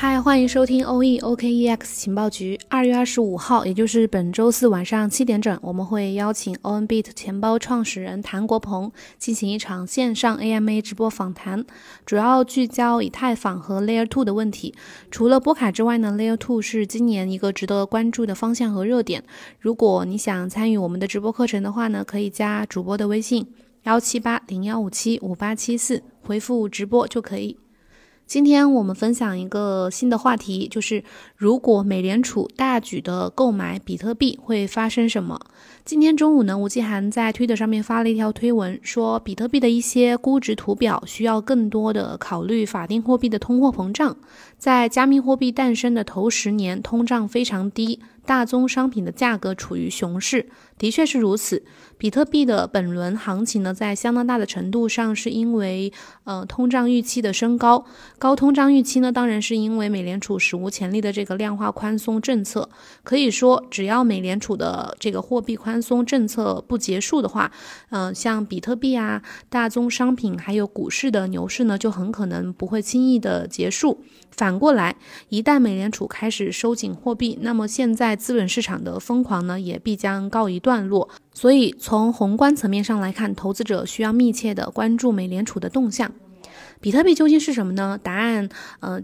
嗨，欢迎收听 OKEX 情报局。2月25号，也就是本周四晚上7点整，我们会邀请 ONBIT 钱包创始人谭国鹏进行一场线上 AMA 直播访谈，主要聚焦以太坊和 Layer 2的问题。除了波卡之外呢， Layer 2是今年一个值得关注的方向和热点。如果你想参与我们的直播课程的话呢，可以加主播的微信 17801575874， 回复直播就可以。今天我们分享一个新的话题，就是如果美联储大举的购买比特币会发生什么。今天中午呢，吴继涵在推特上面发了一条推文，说比特币的一些估值图表需要更多的考虑法定货币的通货膨胀。在加密货币诞生的头10年，通胀非常低，大宗商品的价格处于熊市，的确是如此。比特币的本轮行情呢，在相当大的程度上是因为通胀预期的升高。高通胀预期呢，当然是因为美联储史无前例的这个量化宽松政策。可以说，只要美联储的这个货币宽松政策不结束的话，像比特币啊、大宗商品还有股市的牛市呢，就很可能不会轻易的结束。反过来，一旦美联储开始收紧货币，那么现在资本市场的疯狂呢，也必将告一段落。所以从宏观层面上来看，投资者需要密切的关注美联储的动向。比特币究竟是什么呢？答案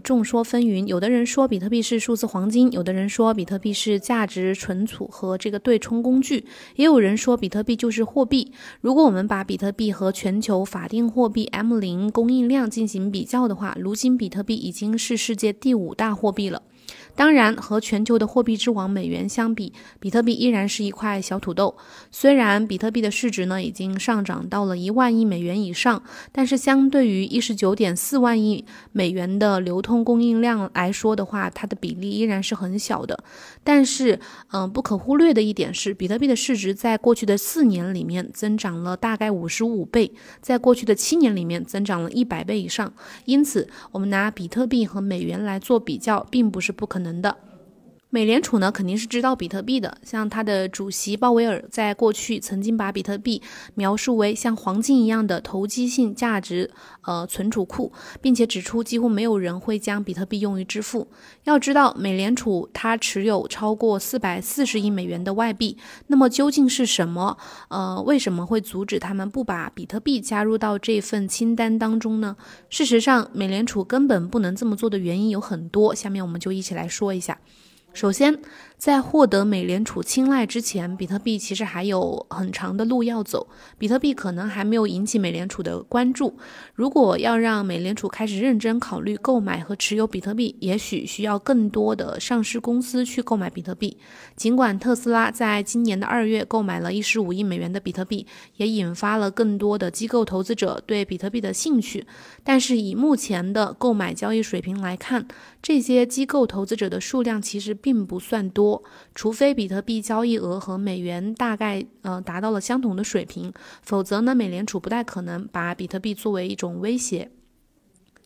众说纷纭，有的人说比特币是数字黄金，有的人说比特币是价值存储和这个对冲工具，也有人说比特币就是货币。如果我们把比特币和全球法定货币 M0 供应量进行比较的话，如今比特币已经是世界第5大货币了。当然，和全球的货币之王美元相比，比特币依然是一块小土豆。虽然比特币的市值呢已经上涨到了1万亿美元以上，但是相对于 19.4 万亿美元的流通供应量来说的话，它的比例依然是很小的。但是不可忽略的一点是，比特币的市值在过去的4年里面增长了大概55倍，在过去的7年里面增长了100倍以上。因此，我们拿比特币和美元来做比较，并不是不可能的。美联储呢肯定是知道比特币的，像他的主席鲍威尔在过去曾经把比特币描述为像黄金一样的投机性价值存储库，并且指出几乎没有人会将比特币用于支付。要知道，美联储它持有超过440亿美元的外币，那么究竟是什么为什么会阻止他们不把比特币加入到这份清单当中呢？事实上，美联储根本不能这么做的原因有很多，下面我们就一起来说一下。首先，在获得美联储青睐之前，比特币其实还有很长的路要走，比特币可能还没有引起美联储的关注。如果要让美联储开始认真考虑购买和持有比特币，也许需要更多的上市公司去购买比特币。尽管特斯拉在今年的2月购买了15亿美元的比特币，也引发了更多的机构投资者对比特币的兴趣，但是以目前的购买交易水平来看，这些机构投资者的数量其实并不算多，除非比特币交易额和美元大概达到了相同的水平，否则呢，美联储不太可能把比特币作为一种威胁。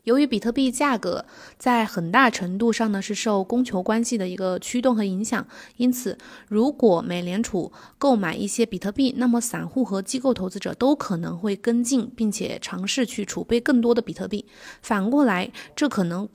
由于比特币价格在很大程度上呢是受供求关系的一个驱动和影响，因此如果美联储购买一些比特币，那么散户和机构投资者都可能会跟进，并且尝试去储备更多的比特币。反过来，这可能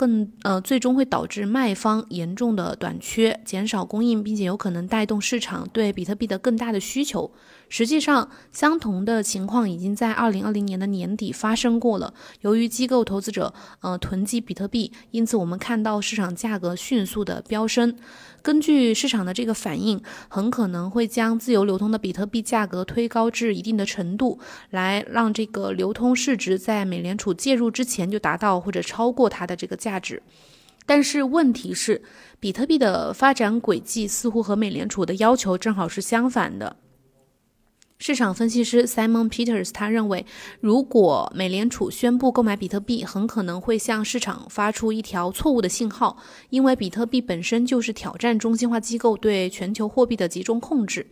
最终会导致卖方严重的短缺，减少供应，并且有可能带动市场对比特币的更大的需求。实际上，相同的情况已经在2020年的年底发生过了。由于机构投资者囤积比特币，因此我们看到市场价格迅速的飙升。根据市场的这个反应，很可能会将自由流通的比特币价格推高至一定的程度，来让这个流通市值在美联储介入之前就达到或者超过它的这个价值。但是问题是，比特币的发展轨迹似乎和美联储的要求正好是相反的。市场分析师 Simon Peters 他认为，如果美联储宣布购买比特币，很可能会向市场发出一条错误的信号，因为比特币本身就是挑战中心化机构对全球货币的集中控制。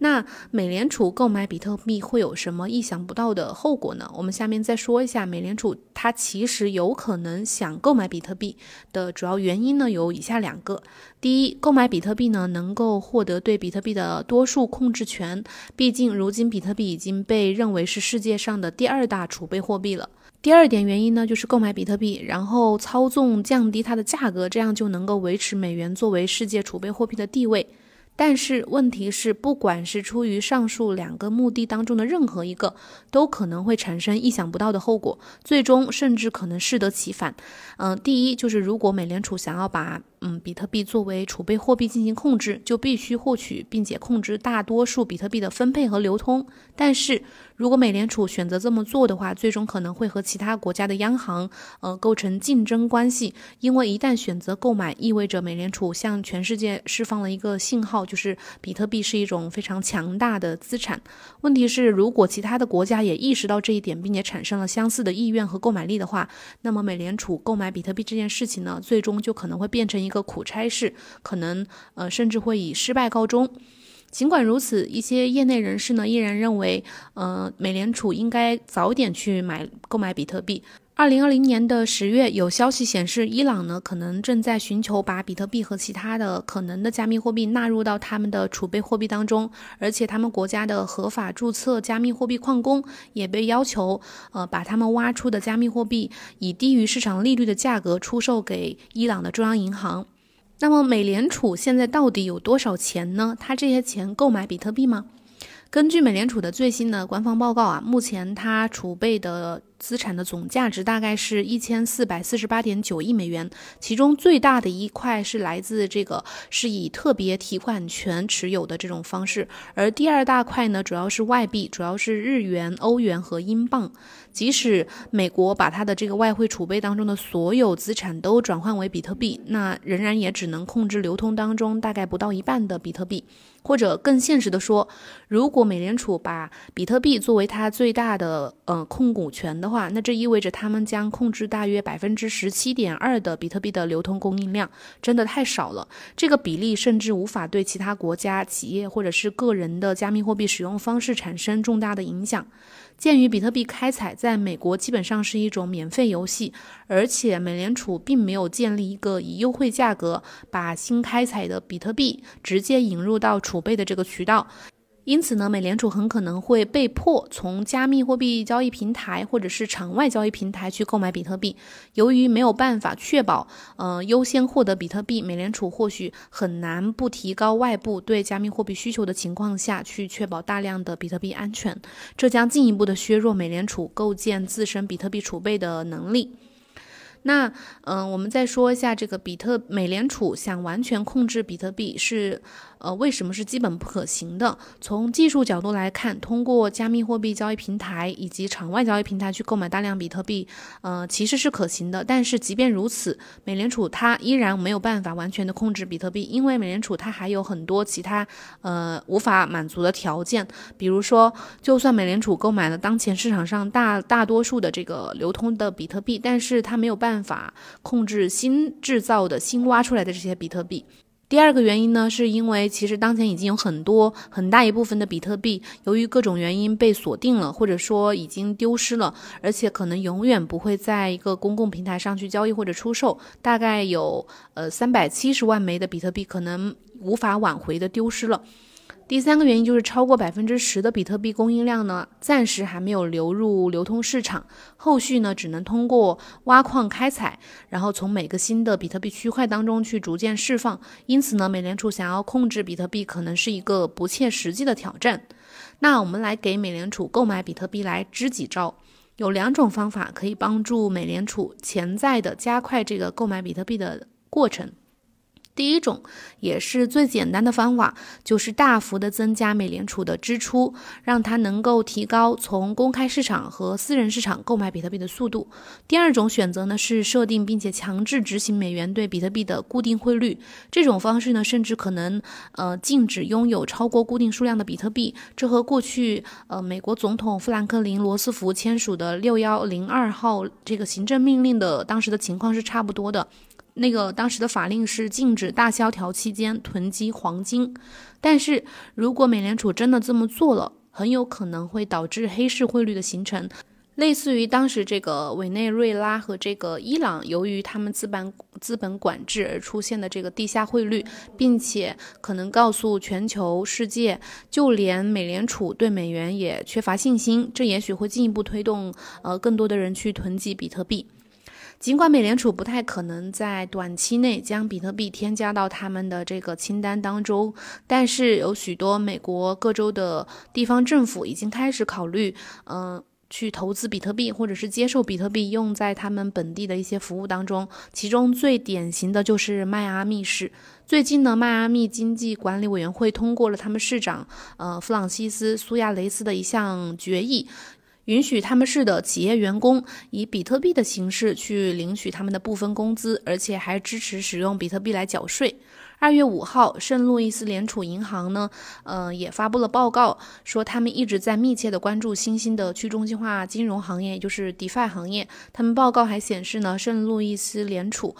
那美联储购买比特币会有什么意想不到的后果呢？我们下面再说一下美联储它其实有可能想购买比特币的主要原因呢，有以下2个。第一，购买比特币呢能够获得对比特币的多数控制权，毕竟如今比特币已经被认为是世界上的第2大储备货币了。第二点原因呢，就是购买比特币，然后操纵降低它的价格，这样就能够维持美元作为世界储备货币的地位。但是问题是，不管是出于上述两个目的当中的任何一个，都可能会产生意想不到的后果，最终甚至可能适得其反。第一就是，如果美联储想要把比特币作为储备货币进行控制，就必须获取并且控制大多数比特币的分配和流通。但是如果美联储选择这么做的话，最终可能会和其他国家的央行构成竞争关系，因为一旦选择购买，意味着美联储向全世界释放了一个信号，就是比特币是一种非常强大的资产。问题是，如果其他的国家也意识到这一点，并且产生了相似的意愿和购买力的话，那么美联储购买比特币这件事情呢，最终就可能会变成一个苦差事，可能甚至会以失败告终。尽管如此，一些业内人士呢依然认为，美联储应该早点去购买比特币。2020年的10月，有消息显示，伊朗呢可能正在寻求把比特币和其他的可能的加密货币纳入到他们的储备货币当中，而且他们国家的合法注册加密货币矿工也被要求把他们挖出的加密货币以低于市场利率的价格出售给伊朗的中央银行。那么美联储现在到底有多少钱呢？它这些钱购买比特币吗？根据美联储的最新的官方报告啊，目前它储备的资产的总价值大概是 1448.9 亿美元，其中最大的一块是来自是以特别提款权持有的这种方式，而第二大块呢主要是外币，主要是日元、欧元和英镑。即使美国把它的这个外汇储备当中的所有资产都转换为比特币，那仍然也只能控制流通当中大概不到一半的比特币。或者更现实的说，如果美联储把比特币作为它最大的控股权的话，那这意味着他们将控制大约 17.2% 的比特币的流通供应量，真的太少了。这个比例甚至无法对其他国家、企业或者是个人的加密货币使用方式产生重大的影响。鉴于比特币开采在美国基本上是一种免费游戏，而且美联储并没有建立一个以优惠价格把新开采的比特币直接引入到储备的这个渠道，因此呢，美联储很可能会被迫从加密货币交易平台或者是场外交易平台去购买比特币。由于没有办法确保优先获得比特币，美联储或许很难不提高外部对加密货币需求的情况下去确保大量的比特币安全，这将进一步的削弱美联储构建自身比特币储备的能力。那我们再说一下这个美联储想完全控制比特币是为什么是基本不可行的。从技术角度来看，通过加密货币交易平台以及场外交易平台去购买大量比特币其实是可行的。但是即便如此，美联储它依然没有办法完全的控制比特币，因为美联储它还有很多其他无法满足的条件。比如说，就算美联储购买了当前市场上大多数的这个流通的比特币，但是它没有办法控制新制造的、新挖出来的这些比特币。第二个原因呢，是因为其实当前已经有很大一部分的比特币由于各种原因被锁定了，或者说已经丢失了，而且可能永远不会在一个公共平台上去交易或者出售。大概有370万枚的比特币可能无法挽回的丢失了。第三个原因就是，超过 10% 的比特币供应量呢，暂时还没有流入流通市场，后续呢只能通过挖矿开采，然后从每个新的比特币区块当中去逐渐释放。因此呢，美联储想要控制比特币可能是一个不切实际的挑战。那我们来给美联储购买比特币来支几招。有两种方法可以帮助美联储潜在的加快这个购买比特币的过程。第一种也是最简单的方法，就是大幅的增加美联储的支出，让它能够提高从公开市场和私人市场购买比特币的速度。第二种选择呢，是设定并且强制执行美元对比特币的固定汇率。这种方式呢，甚至可能禁止拥有超过固定数量的比特币。这和过去美国总统富兰克林·罗斯福签署的6102号这个行政命令的当时的情况是差不多的。那个当时的法令是禁止大萧条期间囤积黄金，但是如果美联储真的这么做了，很有可能会导致黑市汇率的形成，类似于当时这个委内瑞拉和这个伊朗，由于他们资本管制而出现的这个地下汇率，并且可能告诉全球世界，就连美联储对美元也缺乏信心，这也许会进一步推动更多的人去囤积比特币。尽管美联储不太可能在短期内将比特币添加到他们的这个清单当中，但是有许多美国各州的地方政府已经开始考虑去投资比特币，或者是接受比特币用在他们本地的一些服务当中。其中最典型的就是迈阿密市。最近呢，迈阿密经济管理委员会通过了他们市长弗朗西斯·苏亚雷斯的一项决议，允许他们市的企业员工以比特币的形式去领取他们的部分工资，而且还支持使用比特币来缴税。2月5号，圣路易斯联储银行呢，也发布了报告，说他们一直在密切的关注新兴的去中心化金融行业，也就是 DeFi 行业。他们报告还显示呢，圣路易斯联储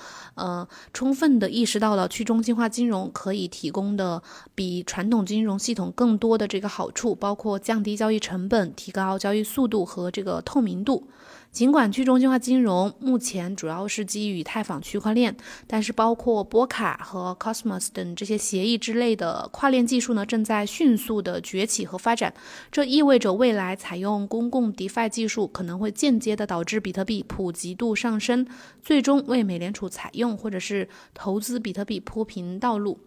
充分的意识到了去中心化金融可以提供的比传统金融系统更多的这个好处，包括降低交易成本、提高交易速度和这个透明度。尽管去中心化金融目前主要是基于以太坊区块链，但是包括波卡和 Cosmos 等这些协议之类的跨链技术呢，正在迅速的崛起和发展。这意味着未来采用公共 DeFi 技术可能会间接的导致比特币普及度上升，最终为美联储采用或者是投资比特币铺平道路。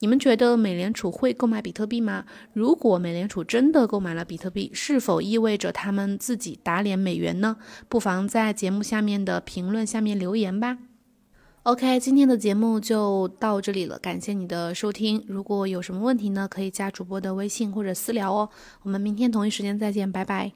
你们觉得美联储会购买比特币吗？如果美联储真的购买了比特币，是否意味着他们自己打脸美元呢？不妨在节目下面的评论下面留言吧。OK， 今天的节目就到这里了，感谢你的收听。如果有什么问题呢，可以加主播的微信或者私聊哦。我们明天同一时间再见，拜拜。